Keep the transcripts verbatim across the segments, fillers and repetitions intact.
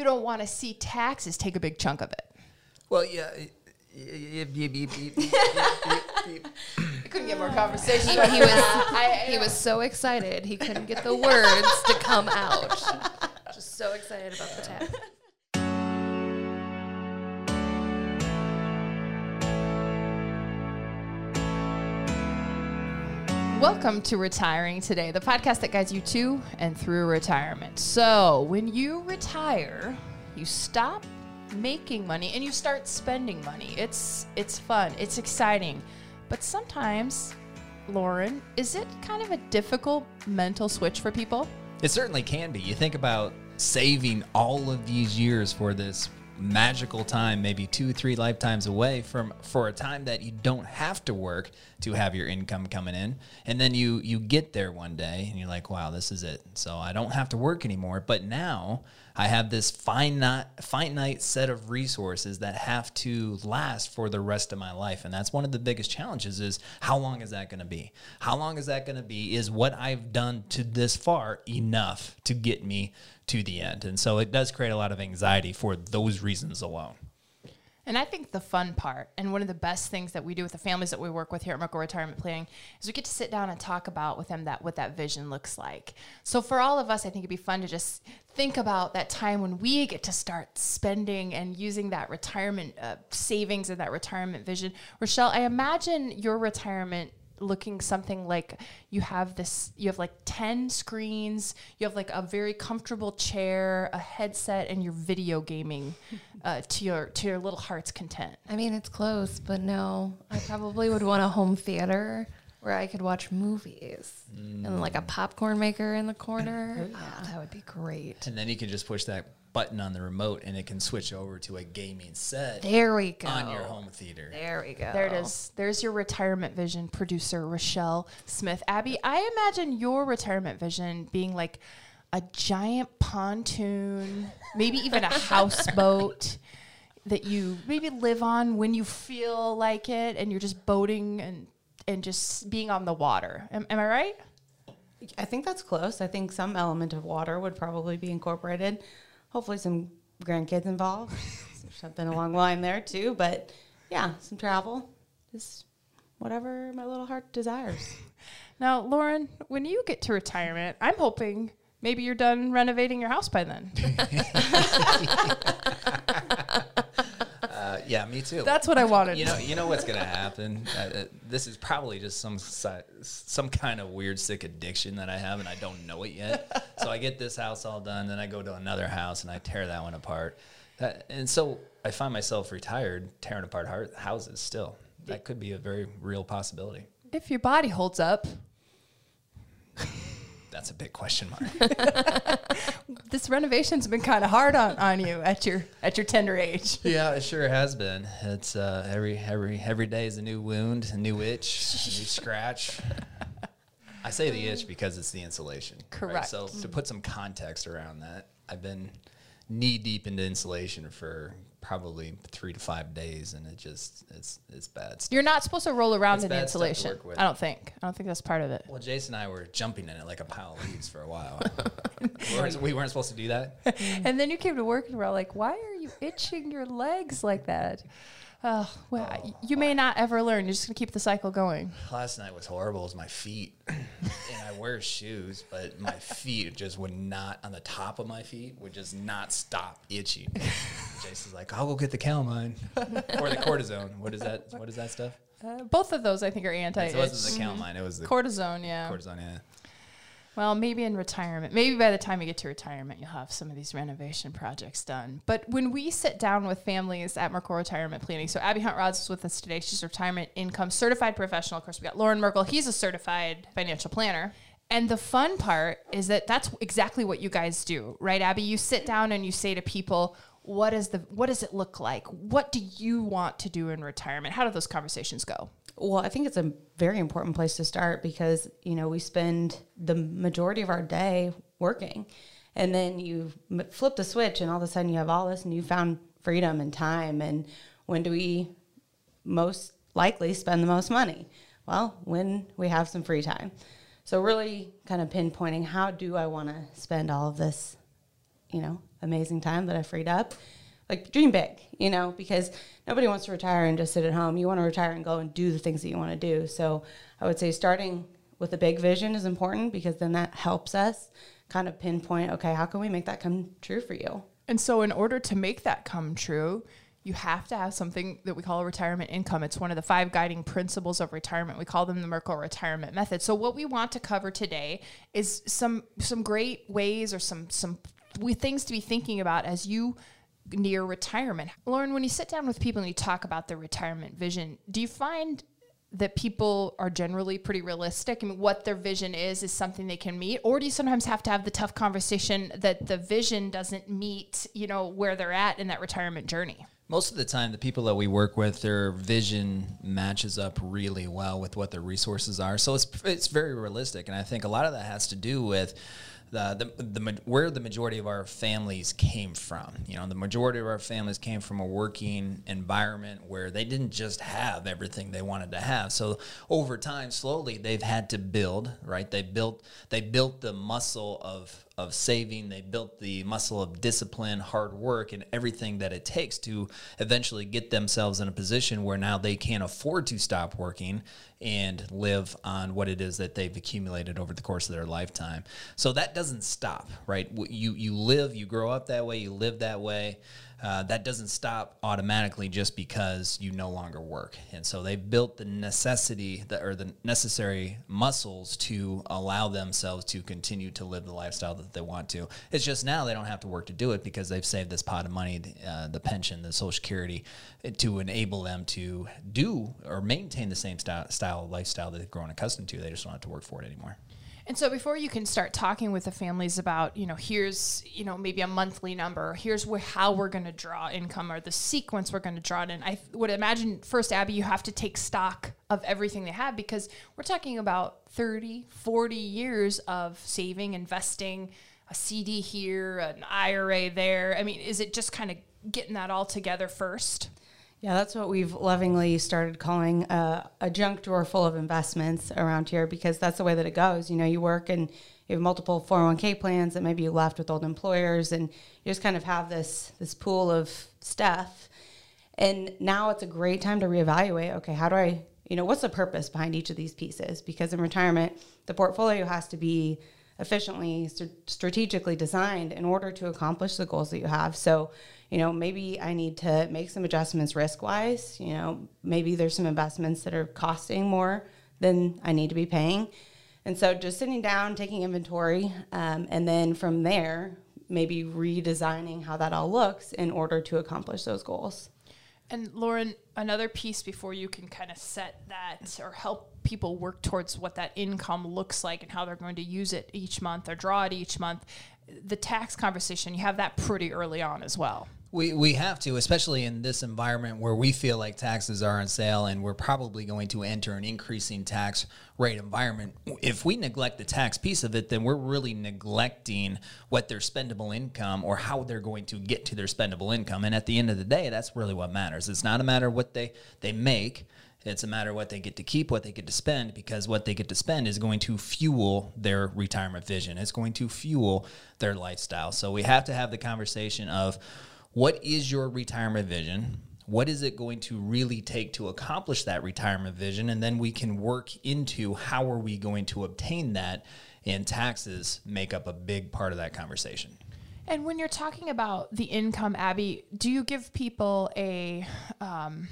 you don't want to see taxes take a big chunk of it. Well, yeah. I couldn't get more conversation. He, he, was, I, he was so excited. He couldn't get the words to come out. Just so excited about the tax. Welcome to Retiring Today, the podcast that guides you to and through retirement. So when you retire, you stop making money and you start spending money. It's it's fun. It's exciting. But sometimes, Lauren, is it kind of a difficult mental switch for people? It certainly can be. You think about saving all of these years for this magical time, maybe two, three lifetimes away from for a time that you don't have to work to have your income coming in. And then you you get there one day and you're like, wow, this is it. So I don't have to work anymore. But now I have this finite, finite set of resources that have to last for the rest of my life. And that's one of the biggest challenges is how long is that going to be? How long is that going to be? Is what I've done to this far enough to get me to the end? And so it does create a lot of anxiety for those reasons alone. And I think the fun part, and one of the best things that we do with the families that we work with here at Merkle Retirement Planning, is we get to sit down and talk about with them that what that vision looks like. So for all of us, I think it'd be fun to just think about that time when we get to start spending and using that retirement uh, savings and that retirement vision. Rochelle, I imagine your retirement looking something like you have this, you have like ten screens, you have like a very comfortable chair, a headset, and you're video gaming uh, to your to your little heart's content. I mean, it's close, but no, I probably would want a home theater where I could watch movies mm. and like a popcorn maker in the corner. Yeah. Oh, that would be great. And then you can just push that button on the remote and it can switch over to a gaming set. There we go. On your home theater. There we go. There it is. There's your retirement vision, producer Rochelle Smith. Abby, I imagine your retirement vision being like a giant pontoon, maybe even a houseboat that you maybe live on when you feel like it, and you're just boating and and just being on the water. Am, am I right? I think that's close. I think some element of water would probably be incorporated. Hopefully some grandkids involved. Something along the line there too. But yeah, some travel. Just whatever my little heart desires. Now, Lauren, when you get to retirement, I'm hoping maybe you're done renovating your house by then. Uh, yeah, me too. That's what I wanted. You know, you know what's going to happen? Uh, this is probably just some si- some kind of weird, sick addiction that I have, and I don't know it yet. So I get this house all done, then I go to another house, and I tear that one apart. Uh, and so I find myself retired, tearing apart heart- houses still. That could be a very real possibility. If your body holds up. That's a big question mark. This renovation's been kind of hard on, on you at your at your tender age. Yeah, it sure has been. It's uh, every every every day is a new wound, a new itch, a new scratch. I say the itch because it's the insulation. Correct. Right? So mm-hmm. to put some context around that, I've been knee deep into insulation for probably three to five days, and it just it's it's bad stuff. You're not supposed to roll around it's in the insulation. I don't think. I don't think that's part of it. Well, Jason and I were jumping in it like a pile of leaves for a while. we, weren't, we weren't supposed to do that. And then you came to work and we're all like, "Why are you itching your legs like that?" Oh, well, oh, you may not ever learn. You're just going to keep the cycle going. Last night was horrible. It was my feet. And I wear shoes, but my feet just would not, on the top of my feet, would just not stop itching. Jason's like, I'll go get the Calamine. Or the cortisone. What is that? What is that stuff? Uh, both of those, I think, are anti-itch. It wasn't the Calamine. It was the cortisone, yeah. Cortisone, yeah. Well, maybe in retirement, maybe by the time you get to retirement, you'll have some of these renovation projects done. But when we sit down with families at Merkle Retirement Planning, so Abby Hunt Huntrods is with us today. She's a retirement income certified professional. Of course, we got Lauren Merkle. He's a certified financial planner. And the fun part is that that's exactly what you guys do, right, Abby? You sit down and you say to people, what is the what does it look like? What do you want to do in retirement? How do those conversations go? Well, I think it's a very important place to start because, you know, we spend the majority of our day working, and then you flip the switch and all of a sudden you have all this newfound freedom and time. And when do we most likely spend the most money? Well, when we have some free time. So really kind of pinpointing, how do I want to spend all of this you know, amazing time that I freed up. Like, dream big, you know, because nobody wants to retire and just sit at home. You want to retire and go and do the things that you want to do. So I would say starting with a big vision is important, because then that helps us kind of pinpoint, okay, how can we make that come true for you? And so in order to make that come true, you have to have something that we call a retirement income. It's one of the five guiding principles of retirement. We call them the Merkle Retirement Method. So what we want to cover today is some some great ways or some some things to be thinking about as you near retirement. Lauren, when you sit down with people and you talk about the retirement vision, do you find that people are generally pretty realistic? I mean, what their vision is, is something they can meet? Or do you sometimes have to have the tough conversation that the vision doesn't meet, you know, where they're at in that retirement journey? Most of the time, the people that we work with, their vision matches up really well with what their resources are. So it's it's very realistic. And I think a lot of that has to do with The, the, the, where the majority of our families came from. You know, the majority of our families came from a working environment where they didn't just have everything they wanted to have. So over time, slowly, they've had to build, right? They built, they built the muscle of, of saving. They built the muscle of discipline, hard work, and everything that it takes to eventually get themselves in a position where now they can't afford to stop working and live on what it is that they've accumulated over the course of their lifetime. So that doesn't stop, right? You, you live, you grow up that way, you live that way. Uh, that doesn't stop automatically just because you no longer work. And so they've built the necessity that, or the necessary muscles to allow themselves to continue to live the lifestyle that they want to. It's just now they don't have to work to do it because they've saved this pot of money, uh, the pension, the Social Security, to enable them to do or maintain the same style, style of lifestyle that they've grown accustomed to. They just don't have to work for it anymore. And so before you can start talking with the families about, you know, here's, you know, maybe a monthly number, here's where, how we're going to draw income or the sequence we're going to draw it in, I would imagine first, Abby, you have to take stock of everything they have, because we're talking about thirty, forty years of saving, investing, a C D here, an I R A there. I mean, is it just kind of getting that all together first? Yeah, that's what we've lovingly started calling uh, a junk drawer full of investments around here, because that's the way that it goes. You know, you work and you have multiple four oh one K plans that maybe you left with old employers, and you just kind of have this this pool of stuff. And now it's a great time to reevaluate, okay, how do I, you know, what's the purpose behind each of these pieces? Because in retirement, the portfolio has to be efficiently, st- strategically designed in order to accomplish the goals that you have. So, you know, maybe I need to make some adjustments risk-wise. You know, maybe there's some investments that are costing more than I need to be paying. And so just sitting down, taking inventory, um, and then from there, maybe redesigning how that all looks in order to accomplish those goals. And Lauren, another piece before you can kind of set that or help people work towards what that income looks like and how they're going to use it each month or draw it each month, the tax conversation, you have that pretty early on as well. We, we have to, especially in this environment where we feel like taxes are on sale and we're probably going to enter an increasing tax rate environment. If we neglect the tax piece of it, then we're really neglecting what their spendable income or how they're going to get to their spendable income. And at the end of the day, that's really what matters. It's not a matter of what they, they make. It's a matter of what they get to keep, what they get to spend, because what they get to spend is going to fuel their retirement vision. It's going to fuel their lifestyle. So we have to have the conversation of, what is your retirement vision? What is it going to really take to accomplish that retirement vision? And then we can work into how are we going to obtain that, and taxes make up a big part of that conversation. And when you're talking about the income, Abby, do you give people a um,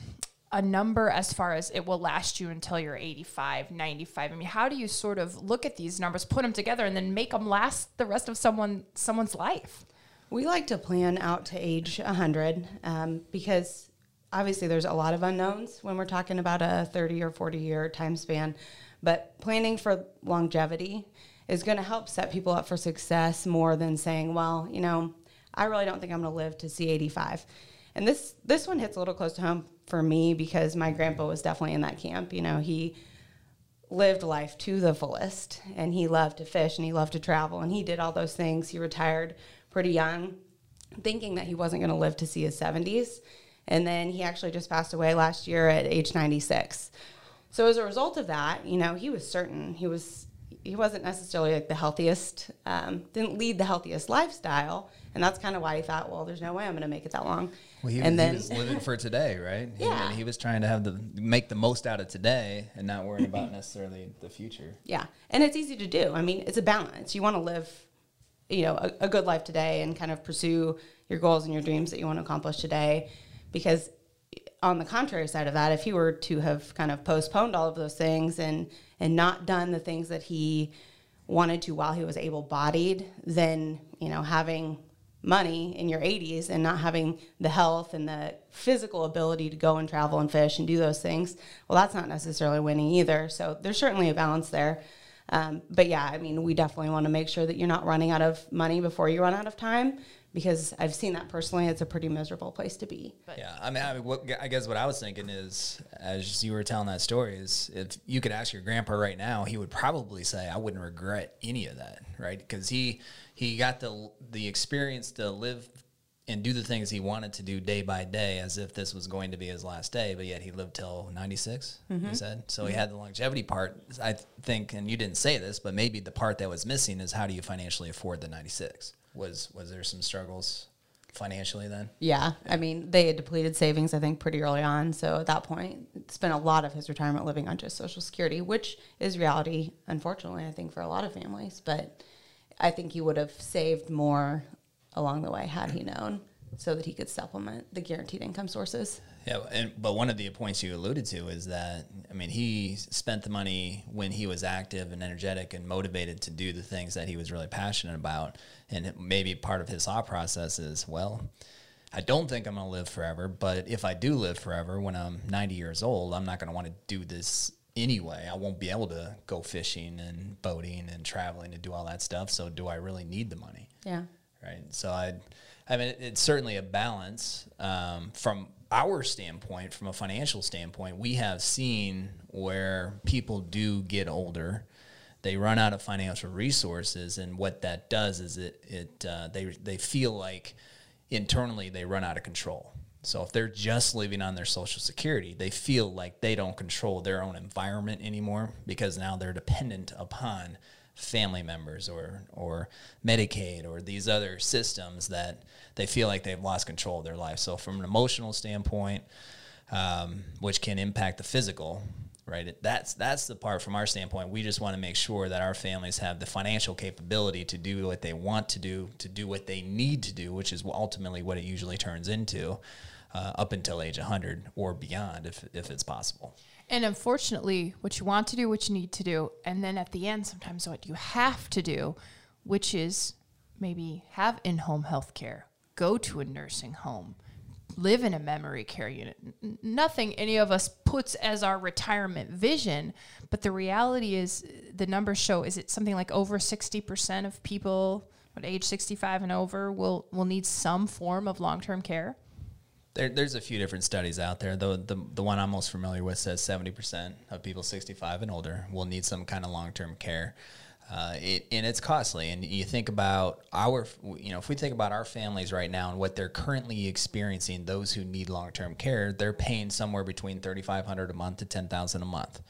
a number as far as it will last you until you're eighty-five, ninety-five? I mean, how do you sort of look at these numbers, put them together, and then make them last the rest of someone someone's life? We like to plan out to age one hundred um, because obviously there's a lot of unknowns when we're talking about a thirty or forty year time span, but planning for longevity is going to help set people up for success more than saying, well, you know, I really don't think I'm going to live to see eighty-five. And this, this one hits a little close to home for me because my grandpa was definitely in that camp. You know, he lived life to the fullest, and he loved to fish, and he loved to travel, and he did all those things. He retired pretty young, thinking that he wasn't going to live to see his seventies. And then he actually just passed away last year at age ninety-six. So as a result of that, you know, he was certain he was he wasn't necessarily like the healthiest, um, didn't lead the healthiest lifestyle. And that's kind of why he thought, well, there's no way I'm going to make it that long. Well, he, and then, he was living for today, right? He, yeah. He was trying to have the, make the most out of today and not worrying about necessarily the future. Yeah. And it's easy to do. I mean, it's a balance. You want to live, you know, a, a good life today and kind of pursue your goals and your dreams that you want to accomplish today. Because on the contrary side of that, if he were to have kind of postponed all of those things and, and not done the things that he wanted to while he was able-bodied, then, you know, having money in your eighties and not having the health and the physical ability to go and travel and fish and do those things, well, that's not necessarily winning either. So there's certainly a balance there. Um, but, yeah, I mean, we definitely want to make sure that you're not running out of money before you run out of time, because I've seen that personally. It's a pretty miserable place to be. But. Yeah, I mean, I, mean what, I guess what I was thinking is, as you were telling that story, is if you could ask your grandpa right now, he would probably say, I wouldn't regret any of that, right? Because he, he got the, the experience to live and do the things he wanted to do day by day as if this was going to be his last day, but yet he lived till ninety-six, mm-hmm. he said. So mm-hmm. he had the longevity part, I think, and you didn't say this, but maybe the part that was missing is how do you financially afford the ninety-six? Was was there some struggles financially then? Yeah, yeah. I mean, they had depleted savings, I think, pretty early on. So at that point, spent a lot of his retirement living on just Social Security, which is reality, unfortunately, I think, for a lot of families. But I think he would have saved more along the way had he known, so that he could supplement the guaranteed income sources. Yeah, and, but one of the points you alluded to is that, I mean, he spent the money when he was active and energetic and motivated to do the things that he was really passionate about. And maybe part of his thought process is, well, I don't think I'm going to live forever, but if I do live forever, when I'm ninety years old, I'm not going to want to do this anyway. I won't be able to go fishing and boating and traveling and do all that stuff, so do I really need the money? Yeah. Right. So I, I mean, it's certainly a balance um, from our standpoint, from a financial standpoint. We have seen where people do get older, they run out of financial resources, and what that does is it, it uh, they they feel like internally they run out of control. So if they're just living on their Social Security, they feel like they don't control their own environment anymore, because now they're dependent upon family members or or Medicaid or these other systems that they feel like they've lost control of their life. So from an emotional standpoint, um, which can impact the physical, right? It, that's that's the part from our standpoint. We just want to make sure that our families have the financial capability to do what they want to do, to do what they need to do, which is ultimately what it usually turns into uh, up until age one hundred or beyond, if if it's possible. And unfortunately, what you want to do, what you need to do, and then at the end, sometimes what you have to do, which is maybe have in-home health care, go to a nursing home, live in a memory care unit. N- nothing any of us puts as our retirement vision, but the reality is, the numbers show, is it something like over sixty percent of people at age sixty-five and over will, will need some form of long-term care? There, there's a few different studies out there. The, the, the one I'm most familiar with says seventy percent of people sixty-five and older will need some kind of long-term care, uh, it, and it's costly. And you think about our, you know, if we think about our families right now and what they're currently experiencing, those who need long-term care, they're paying somewhere between thirty-five hundred dollars a month to ten thousand dollars a month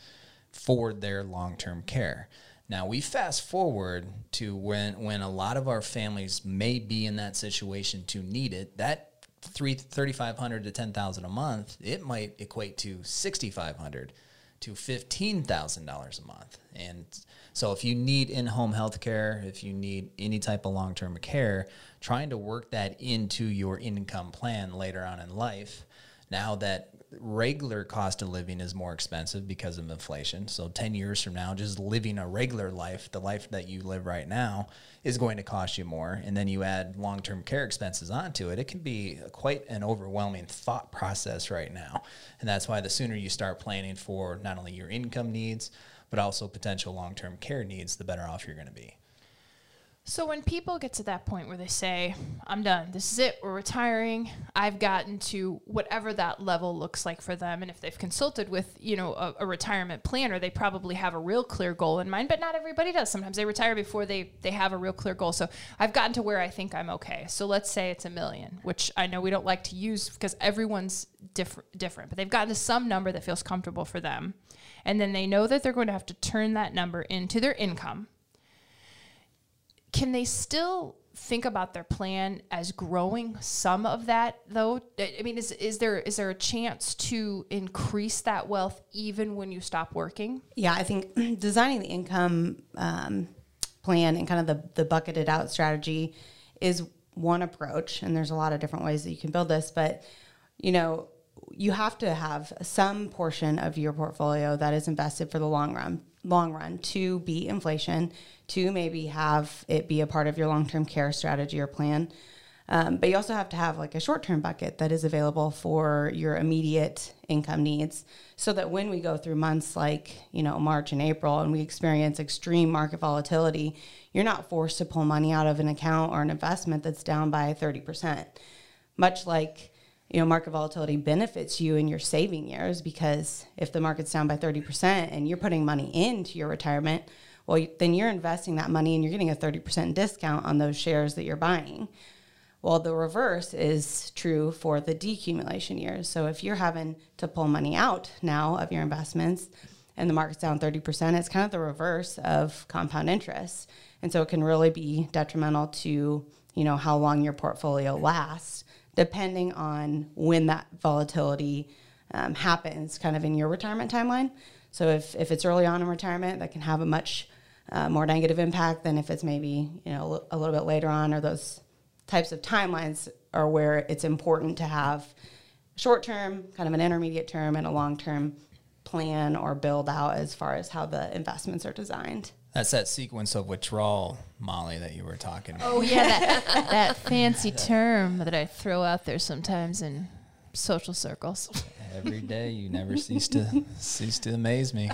for their long-term care. Now, we fast forward to when, when a lot of our families may be in that situation to need it, that Three thirty-five hundred to ten thousand a month, it might equate to sixty-five hundred to fifteen thousand dollars a month. And so, if you need in-home health care, if you need any type of long-term care, trying to work that into your income plan later on in life, now that regular cost of living is more expensive because of inflation. So, ten years from now, just living a regular life, the life that you live right now, is going to cost you more, and then you add long-term care expenses onto it, it can be quite an overwhelming thought process right now. And that's why the sooner you start planning for not only your income needs, but also potential long-term care needs, the better off you're going to be. So when people get to that point where they say, I'm done, this is it, we're retiring, I've gotten to whatever that level looks like for them, and if they've consulted with, you know, a, a retirement planner, they probably have a real clear goal in mind, but not everybody does. Sometimes they retire before they, they have a real clear goal. So I've gotten to where I think I'm okay. So let's say it's a million, which I know we don't like to use because everyone's diff- different, but they've gotten to some number that feels comfortable for them. And then they know that they're going to have to turn that number into their income. Can they still think about their plan as growing some of that, though? I mean, is is there is there a chance to increase that wealth even when you stop working? Yeah, I think designing the income um, plan and kind of the, the bucketed out strategy is one approach, and there's a lot of different ways that you can build this, but, you know, you have to have some portion of your portfolio that is invested for the long run, long run to beat inflation, to maybe have it be a part of your long-term care strategy or plan. Um, but you also have to have like a short-term bucket that is available for your immediate income needs, so that when we go through months like, you know, March and April, and we experience extreme market volatility, you're not forced to pull money out of an account or an investment that's down by thirty percent. Much like, you know, market volatility benefits you in your saving years, because if the market's down by thirty percent and you're putting money into your retirement, well, then you're investing that money and you're getting a thirty percent discount on those shares that you're buying. Well, the reverse is true for the decumulation years. So if you're having to pull money out now of your investments and the market's down thirty percent, it's kind of the reverse of compound interest. And so it can really be detrimental to, you know, how long your portfolio lasts, depending on when that volatility um, happens kind of in your retirement timeline. So if, if it's early on in retirement, that can have a much uh, more negative impact than if it's maybe, you know, a little bit later on, or those types of timelines are where it's important to have short-term, kind of an intermediate term, and a long-term plan or build out as far as how the investments are designed. That's that sequence of withdrawal, Molly, that you were talking about. Oh, yeah, that, that fancy term that I throw out there sometimes in social circles. Every day you never cease to cease to amaze me.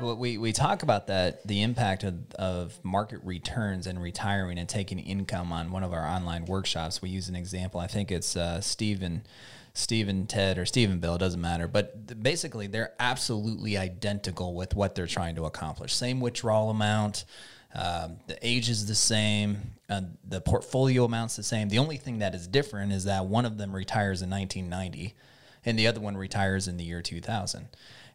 Well, we, we talk about that, the impact of, of market returns and retiring and taking income on one of our online workshops. We use an example. I think it's uh, Stephen. Stephen Ted or Stephen Bill, it doesn't matter. But th- basically, they're absolutely identical with what they're trying to accomplish. Same withdrawal amount. Um, the age is the same. Uh, the portfolio amount's the same. The only thing that is different is that one of them retires in nineteen ninety and the other one retires in the year two thousand.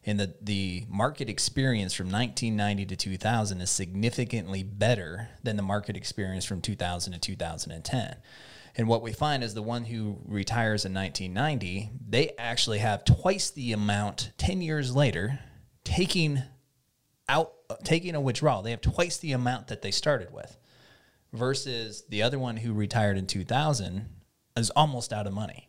And the, the market experience from nineteen ninety to two thousand is significantly better than the market experience from two thousand to two thousand ten. And what we find is the one who retires in nineteen ninety, they actually have twice the amount ten years later taking out, taking a withdrawal. They have twice the amount that they started with, versus the other one who retired in two thousand is almost out of money.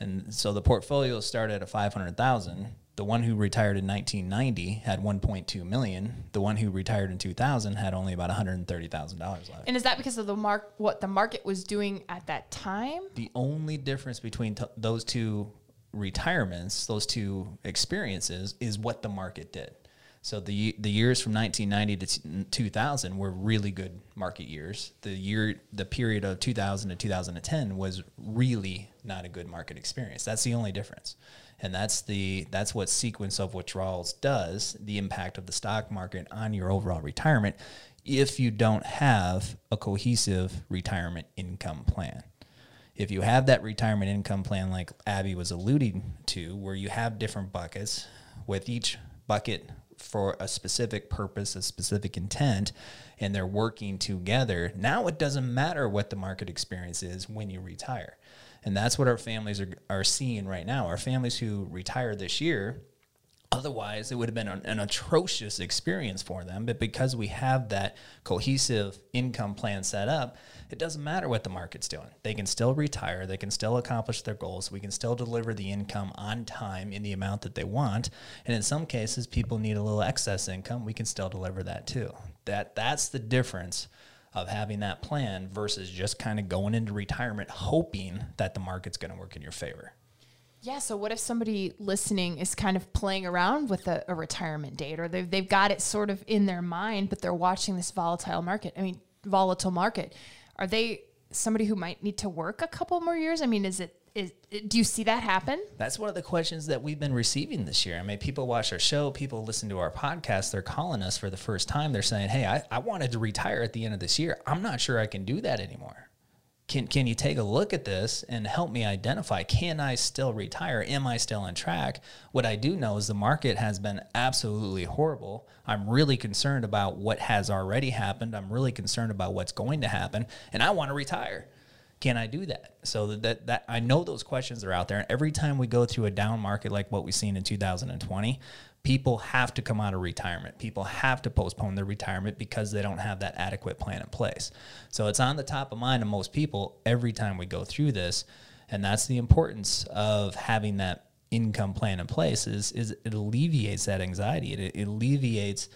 And so the portfolio started at five hundred thousand. The one who retired in nineteen ninety had one point two million. The one who retired in two thousand had only about one hundred thirty thousand dollars left. And is that because of the mark, what the market was doing at that time? The only difference between t- those two retirements, those two experiences, is what the market did. So the the years from nineteen ninety to t- two thousand were really good market years. The year, the period of two thousand to two thousand ten was really not a good market experience. That's the only difference. And that's the that's what sequence of withdrawals does, the impact of the stock market on your overall retirement, if you don't have a cohesive retirement income plan. If you have that retirement income plan like Abby was alluding to, where you have different buckets, with each bucket for a specific purpose, a specific intent, and they're working together, now it doesn't matter what the market experience is when you retire. And that's what our families are are seeing right now. Our families who retired this year, otherwise it would have been an, an atrocious experience for them. But because we have that cohesive income plan set up, it doesn't matter what the market's doing. They can still retire. They can still accomplish their goals. We can still deliver the income on time in the amount that they want. And in some cases, people need a little excess income. We can still deliver that too. That that's the difference of having that plan versus just kind of going into retirement hoping that the market's going to work in your favor. Yeah, so what if somebody listening is kind of playing around with a, a retirement date, or they've, they've got it sort of in their mind, but they're watching this volatile market? I mean, volatile market, are they somebody who might need to work a couple more years? I mean, is it, is, do you see that happen? That's one of the questions that we've been receiving this year. I mean, people watch our show, people listen to our podcast, they're calling us for the first time. They're saying, hey, I, I wanted to retire at the end of this year. I'm not sure I can do that anymore. Can, can you take a look at this and help me identify, can I still retire? Am I still on track? What I do know is the market has been absolutely horrible. I'm really concerned about what has already happened. I'm really concerned about what's going to happen, and I want to retire. Can I do that? So that, that, that I know those questions are out there. And every time we go through a down market like what we've seen in two thousand twenty, people have to come out of retirement. People have to postpone their retirement because they don't have that adequate plan in place. So it's on the top of mind of most people every time we go through this. And that's the importance of having that income plan in place, is, is it alleviates that anxiety. It, it alleviates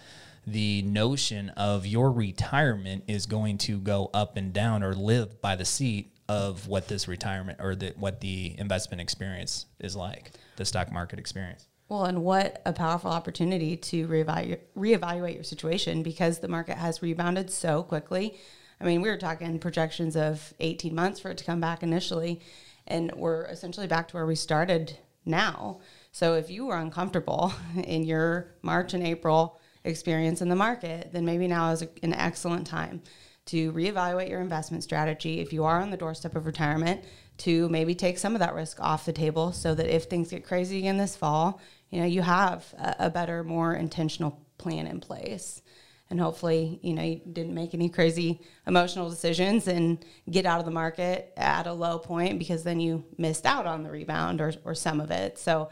the notion of your retirement is going to go up and down or live by the seat of what this retirement or the, what the investment experience is like, the stock market experience. Well, and what a powerful opportunity to reevaluate, reevaluate your situation, because the market has rebounded so quickly. I mean, we were talking projections of eighteen months for it to come back initially, and we're essentially back to where we started now. So if you were uncomfortable in your March and April experience in the market, then maybe now is an excellent time to reevaluate your investment strategy. If you are on the doorstep of retirement, to maybe take some of that risk off the table, so that if things get crazy again this fall, you know, you have a, a better, more intentional plan in place. And hopefully, you know, you didn't make any crazy emotional decisions and get out of the market at a low point, because then you missed out on the rebound or, or some of it. So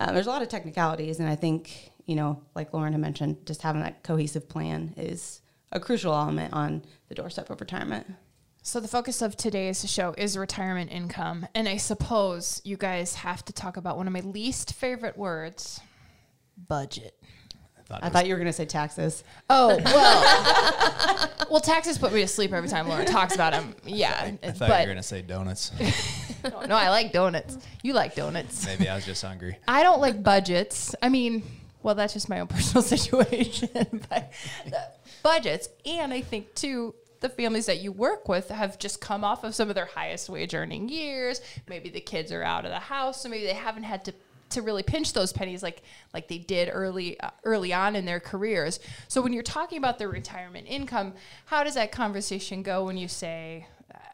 uh, there's a lot of technicalities. And I think, you know, like Lauren had mentioned, just having that cohesive plan is a crucial element on the doorstep of retirement. So the focus of today's show is retirement income. And I suppose you guys have to talk about one of my least favorite words, budget. I thought, I thought you were going to say taxes. Oh, well. Well, taxes put me to sleep every time Lauren talks about them. Yeah. I, I thought but, you were going to say donuts. no, no, I like donuts. You like donuts. Maybe I was just hungry. I don't like budgets. I mean, well, that's just my own personal situation. But budgets. And I think, too, the families that you work with have just come off of some of their highest wage earning years. Maybe the kids are out of the house, so maybe they haven't had to, to really pinch those pennies like, like they did early, uh, early on in their careers. So when you're talking about their retirement income, how does that conversation go when you say,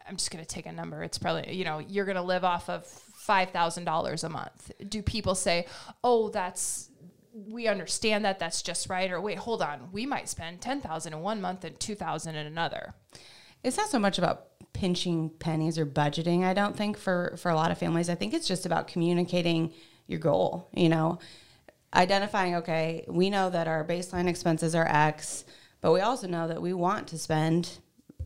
I'm just going to take a number. It's probably, you know, you're going to live off of five thousand dollars a month. Do people say, oh, that's, we understand that that's just right? Or wait, hold on, we might spend ten thousand dollars in one month and two thousand dollars in another. It's not so much about pinching pennies or budgeting, I don't think, for, for a lot of families. I think it's just about communicating your goal, you know, identifying, okay, we know that our baseline expenses are X, but we also know that we want to spend,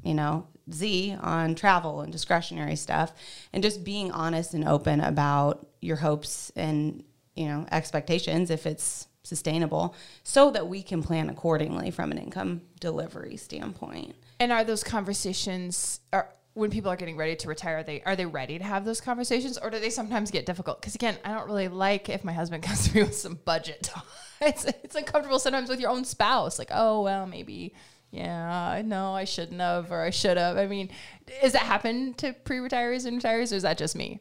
you know, Z on travel and discretionary stuff, and just being honest and open about your hopes and, you know, expectations, if it's sustainable, so that we can plan accordingly from an income delivery standpoint. And are those conversations, are, when people are getting ready to retire, are they, are they ready to have those conversations, or do they sometimes get difficult? Because again, I don't really like if my husband comes to me with some budget talk. It's, it's uncomfortable sometimes with your own spouse. Like, oh, well, maybe, yeah, I know I shouldn't have, or I should have. I mean, does that happen to pre-retirees and retirees, or is that just me?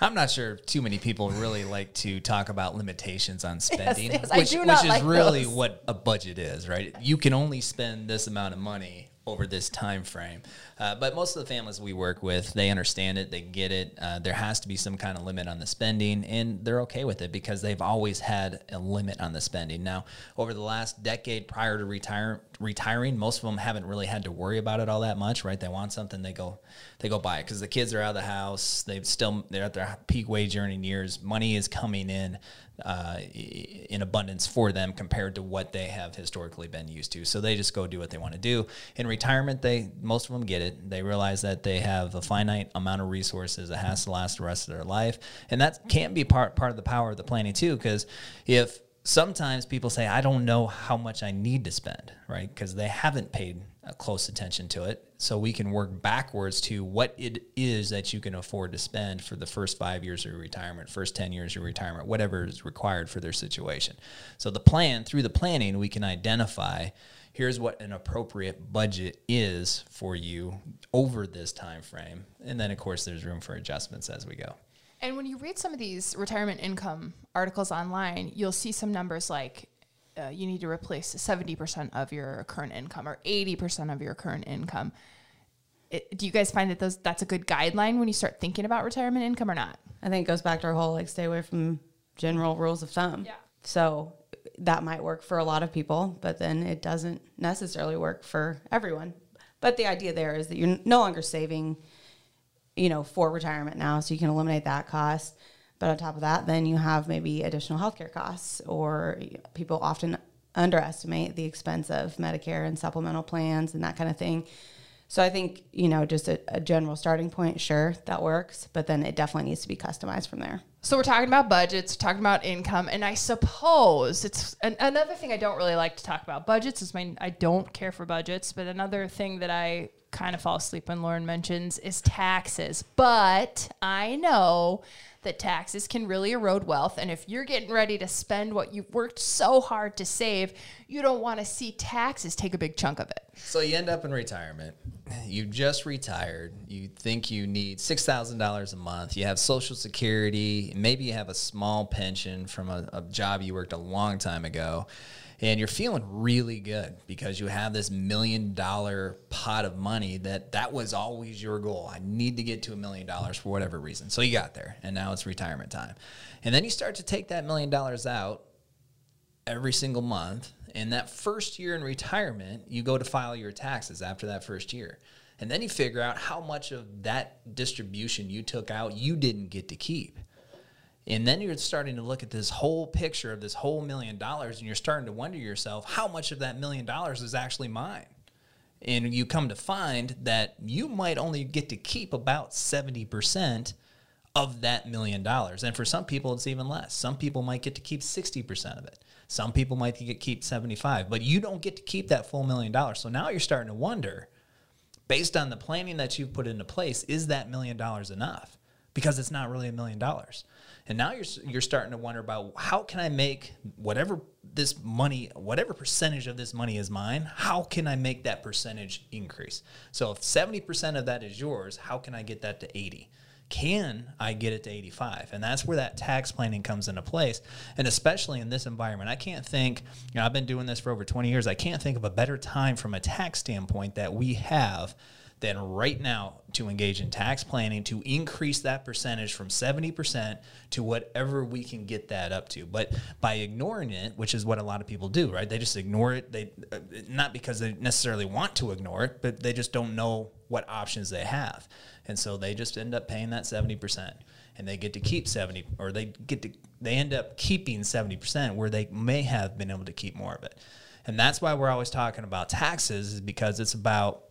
I'm not sure too many people really like to talk about limitations on spending, yes, yes, which, which is like really those. What a budget is, right? You can only spend this amount of money over this time frame. Uh, but most of the families we work with, they understand it, they get it. Uh, there has to be some kind of limit on the spending, and they're okay with it because they've always had a limit on the spending. Now, over the last decade prior to retire, retiring, most of them haven't really had to worry about it all that much, right? They want something, they go they go buy it because the kids are out of the house. They've still, they're at their peak wage earning years. Money is coming in uh, in abundance for them compared to what they have historically been used to. So they just go do what they want to do. In retirement, they most of them get it. They realize that they have a finite amount of resources that has to last the rest of their life. And that can be part, part of the power of the planning too, because if sometimes people say, I don't know how much I need to spend, right? Because they haven't paid close attention to it. So we can work backwards to what it is that you can afford to spend for the first five years of your retirement, first ten years of your retirement, whatever is required for their situation. So the plan, through the planning, we can identify here's what an appropriate budget is for you over this time frame. And then, of course, there's room for adjustments as we go. And when you read some of these retirement income articles online, you'll see some numbers like uh, you need to replace seventy percent of your current income or eighty percent of your current income. It, do you guys find that those that's a good guideline when you start thinking about retirement income or not? I think it goes back to our whole, like, stay away from general rules of thumb. Yeah. So that might work for a lot of people, but then it doesn't necessarily work for everyone. But the idea there is that you're no longer saving, you know, for retirement now, so you can eliminate that cost. But on top of that, then you have maybe additional healthcare costs, or people often underestimate the expense of Medicare and supplemental plans and that kind of thing. So I think, you know, just a, a general starting point, sure, that works, but then it definitely needs to be customized from there. So we're talking about budgets, talking about income, and I suppose it's an, another thing I don't really like to talk about budgets is my, I don't care for budgets, but another thing that I kind of fall asleep when Lauren mentions is taxes. But I know that taxes can really erode wealth. And if you're getting ready to spend what you've worked so hard to save, you don't want to see taxes take a big chunk of it. So you end up in retirement. You just retired. You think you need six thousand dollars a month. You have Social Security. Maybe you have a small pension from a, a job you worked a long time ago. And you're feeling really good because you have this million dollar pot of money that that was always your goal. I need to get to a million dollars for whatever reason. So you got there, and now it's retirement time. And then you start to take that million dollars out every single month. And that first year in retirement, you go to file your taxes after that first year. And then you figure out how much of that distribution you took out you didn't get to keep. And then you're starting to look at this whole picture of this whole million dollars, and you're starting to wonder yourself, how much of that million dollars is actually mine? And you come to find that you might only get to keep about seventy percent of that million dollars. And for some people, it's even less. Some people might get to keep sixty percent of it. Some people might get to keep seventy-five percent, but you don't get to keep that full million dollars. So now you're starting to wonder, based on the planning that you've put into place, is that million dollars enough? Because it's not really a million dollars. And now you're, you're starting to wonder about, how can I make whatever this money, whatever percentage of this money is mine, how can I make that percentage increase? So if seventy percent of that is yours, how can I get that to eighty? Can I get it to eighty-five? And that's where that tax planning comes into place. And especially in this environment, I can't think, you know, I've been doing this for over twenty years. I can't think of a better time from a tax standpoint that we have than right now to engage in tax planning, to increase that percentage from seventy percent to whatever we can get that up to. But by ignoring it, which is what a lot of people do, right? They just ignore it. They uh, not because they necessarily want to ignore it, but they just don't know what options they have. And so they just end up paying that seventy percent, and they get to keep seventy, or they get to, they end up keeping seventy percent where they may have been able to keep more of it. And that's why we're always talking about taxes, is because it's about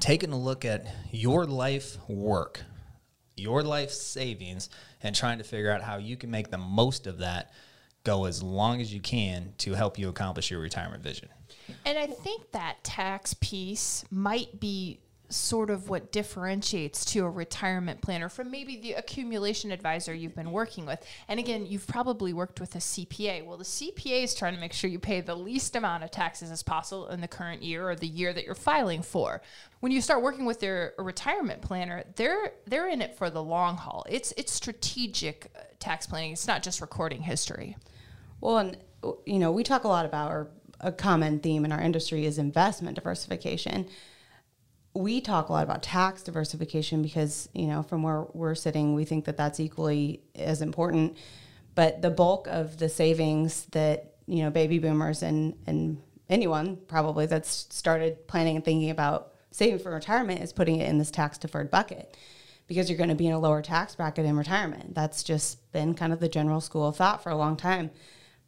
taking a look at your life work, your life savings, and trying to figure out how you can make the most of that go as long as you can to help you accomplish your retirement vision. And I think that tax piece might be sort of what differentiates to a retirement planner from maybe the accumulation advisor you've been working with. And again, you've probably worked with a C P A. Well, the C P A is trying to make sure you pay the least amount of taxes as possible in the current year or the year that you're filing for. When you start working with their retirement planner, they're they're in it for the long haul. It's it's strategic tax planning. It's not just recording history. Well, and you know, we talk a lot about, or a common theme in our industry is investment diversification. We talk a lot about tax diversification because, you know, from where we're sitting, we think that that's equally as important. But the bulk of the savings that, you know, baby boomers and, and anyone probably that's started planning and thinking about saving for retirement is putting it in this tax deferred bucket, because you're going to be in a lower tax bracket in retirement. That's just been kind of the general school of thought for a long time.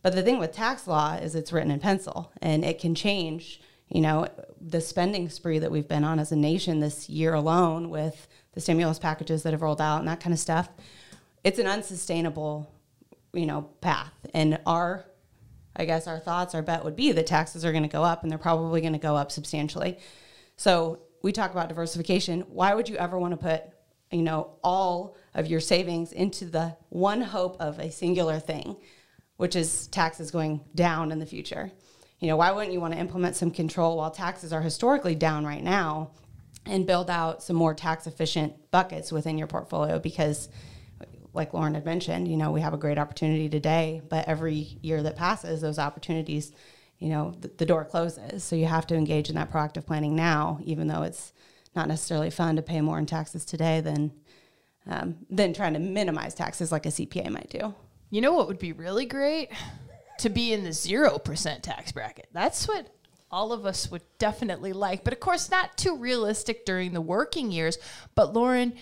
But the thing with tax law is it's written in pencil, and it can change. You know, the spending spree that we've been on as a nation this year alone, with the stimulus packages that have rolled out and that kind of stuff, it's an unsustainable, you know, path. And our, I guess our thoughts, our bet would be that taxes are going to go up, and they're probably going to go up substantially. So we talk about diversification. Why would you ever want to put, you know, all of your savings into the one hope of a singular thing, which is taxes going down in the future? You know, why wouldn't you want to implement some control while taxes are historically down right now and build out some more tax efficient buckets within your portfolio? Because like Lauren had mentioned, you know, we have a great opportunity today, but every year that passes, those opportunities, you know, th the door closes. So you have to engage in that proactive planning now, even though it's not necessarily fun to pay more in taxes today than, um, than trying to minimize taxes like a C P A might do. You know what would be really great? To be in the zero percent tax bracket. That's what all of us would definitely like. But of course, not too realistic during the working years. But Lauren,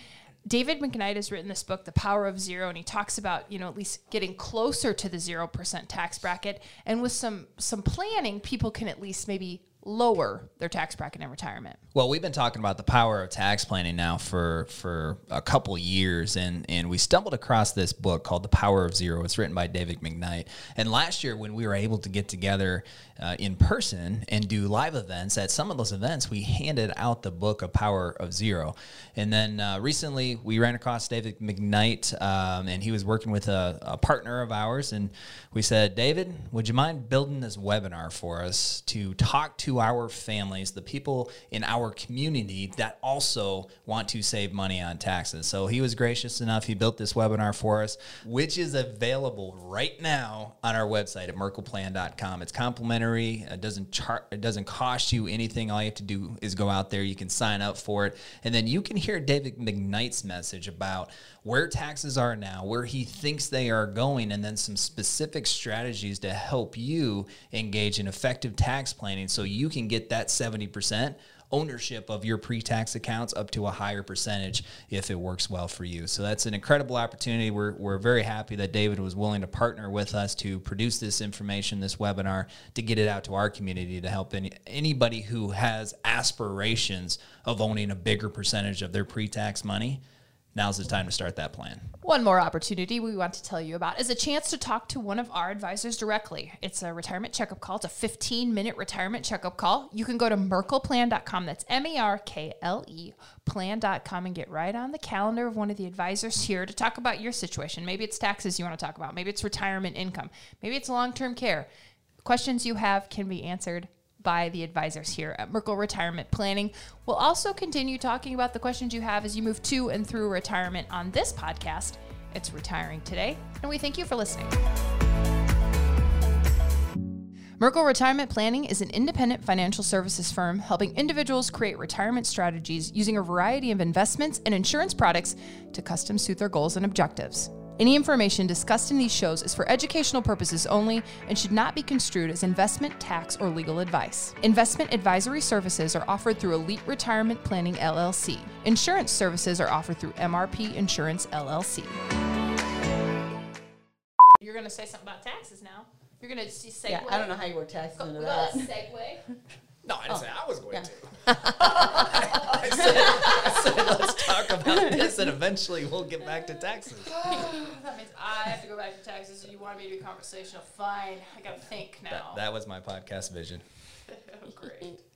David McKnight has written this book, The Power of Zero, and he talks about, you know, at least getting closer to the zero percent tax bracket. And with some some planning, people can at least maybe lower their tax bracket in retirement. Well, we've been talking about the power of tax planning now for for a couple years, and and we stumbled across this book called The Power of Zero. It's written by David McKnight. And last year, when we were able to get together uh, in person and do live events, at some of those events, we handed out the book of Power of Zero. And then uh, recently, we ran across David McKnight, um, and he was working with a, a partner of ours, and we said, David, would you mind building this webinar for us to talk to our families, the people in our community that also want to save money on taxes? So he was gracious enough. He built this webinar for us, which is available right now on our website at merkle plan dot com. It's complimentary. It doesn't char it doesn't cost you anything. All you have to do is go out there. You can sign up for it. And then you can hear David McKnight's message about where taxes are now, where he thinks they are going, and then some specific strategies to help you engage in effective tax planning so you You can get that seventy percent ownership of your pre-tax accounts up to a higher percentage if it works well for you. So that's an incredible opportunity. We're, we're very happy that David was willing to partner with us to produce this information, this webinar, to get it out to our community to help any, anybody who has aspirations of owning a bigger percentage of their pre-tax money. Now's the time to start that plan. One more opportunity we want to tell you about is a chance to talk to one of our advisors directly. It's a retirement checkup call. It's a fifteen minute retirement checkup call. You can go to merkle plan dot com. That's M E R K L E plan dot com and get right on the calendar of one of the advisors here to talk about your situation. Maybe it's taxes you want to talk about. Maybe it's retirement income. Maybe it's long-term care. Questions you have can be answered by the advisors here at Merkle Retirement Planning. We'll also continue talking about the questions you have as you move to and through retirement on this podcast. It's Retiring Today, and we thank you for listening. Merkle Retirement Planning is an independent financial services firm helping individuals create retirement strategies using a variety of investments and insurance products to custom suit their goals and objectives. Any information discussed in these shows is for educational purposes only and should not be construed as investment, tax, or legal advice. Investment advisory services are offered through Elite Retirement Planning, L L C. Insurance services are offered through M R P Insurance, L L C. You're going to say something about taxes now. You're going to segue. Yeah, I don't know how you were taxed into that. Segue. No, I didn't oh. say I was going yeah. to. I, said, I said, let's talk about this, and eventually we'll get back to taxes. That means I have to go back to taxes. You wanted me to be conversational. Fine. I got to think now. That, that was my podcast vision. Great.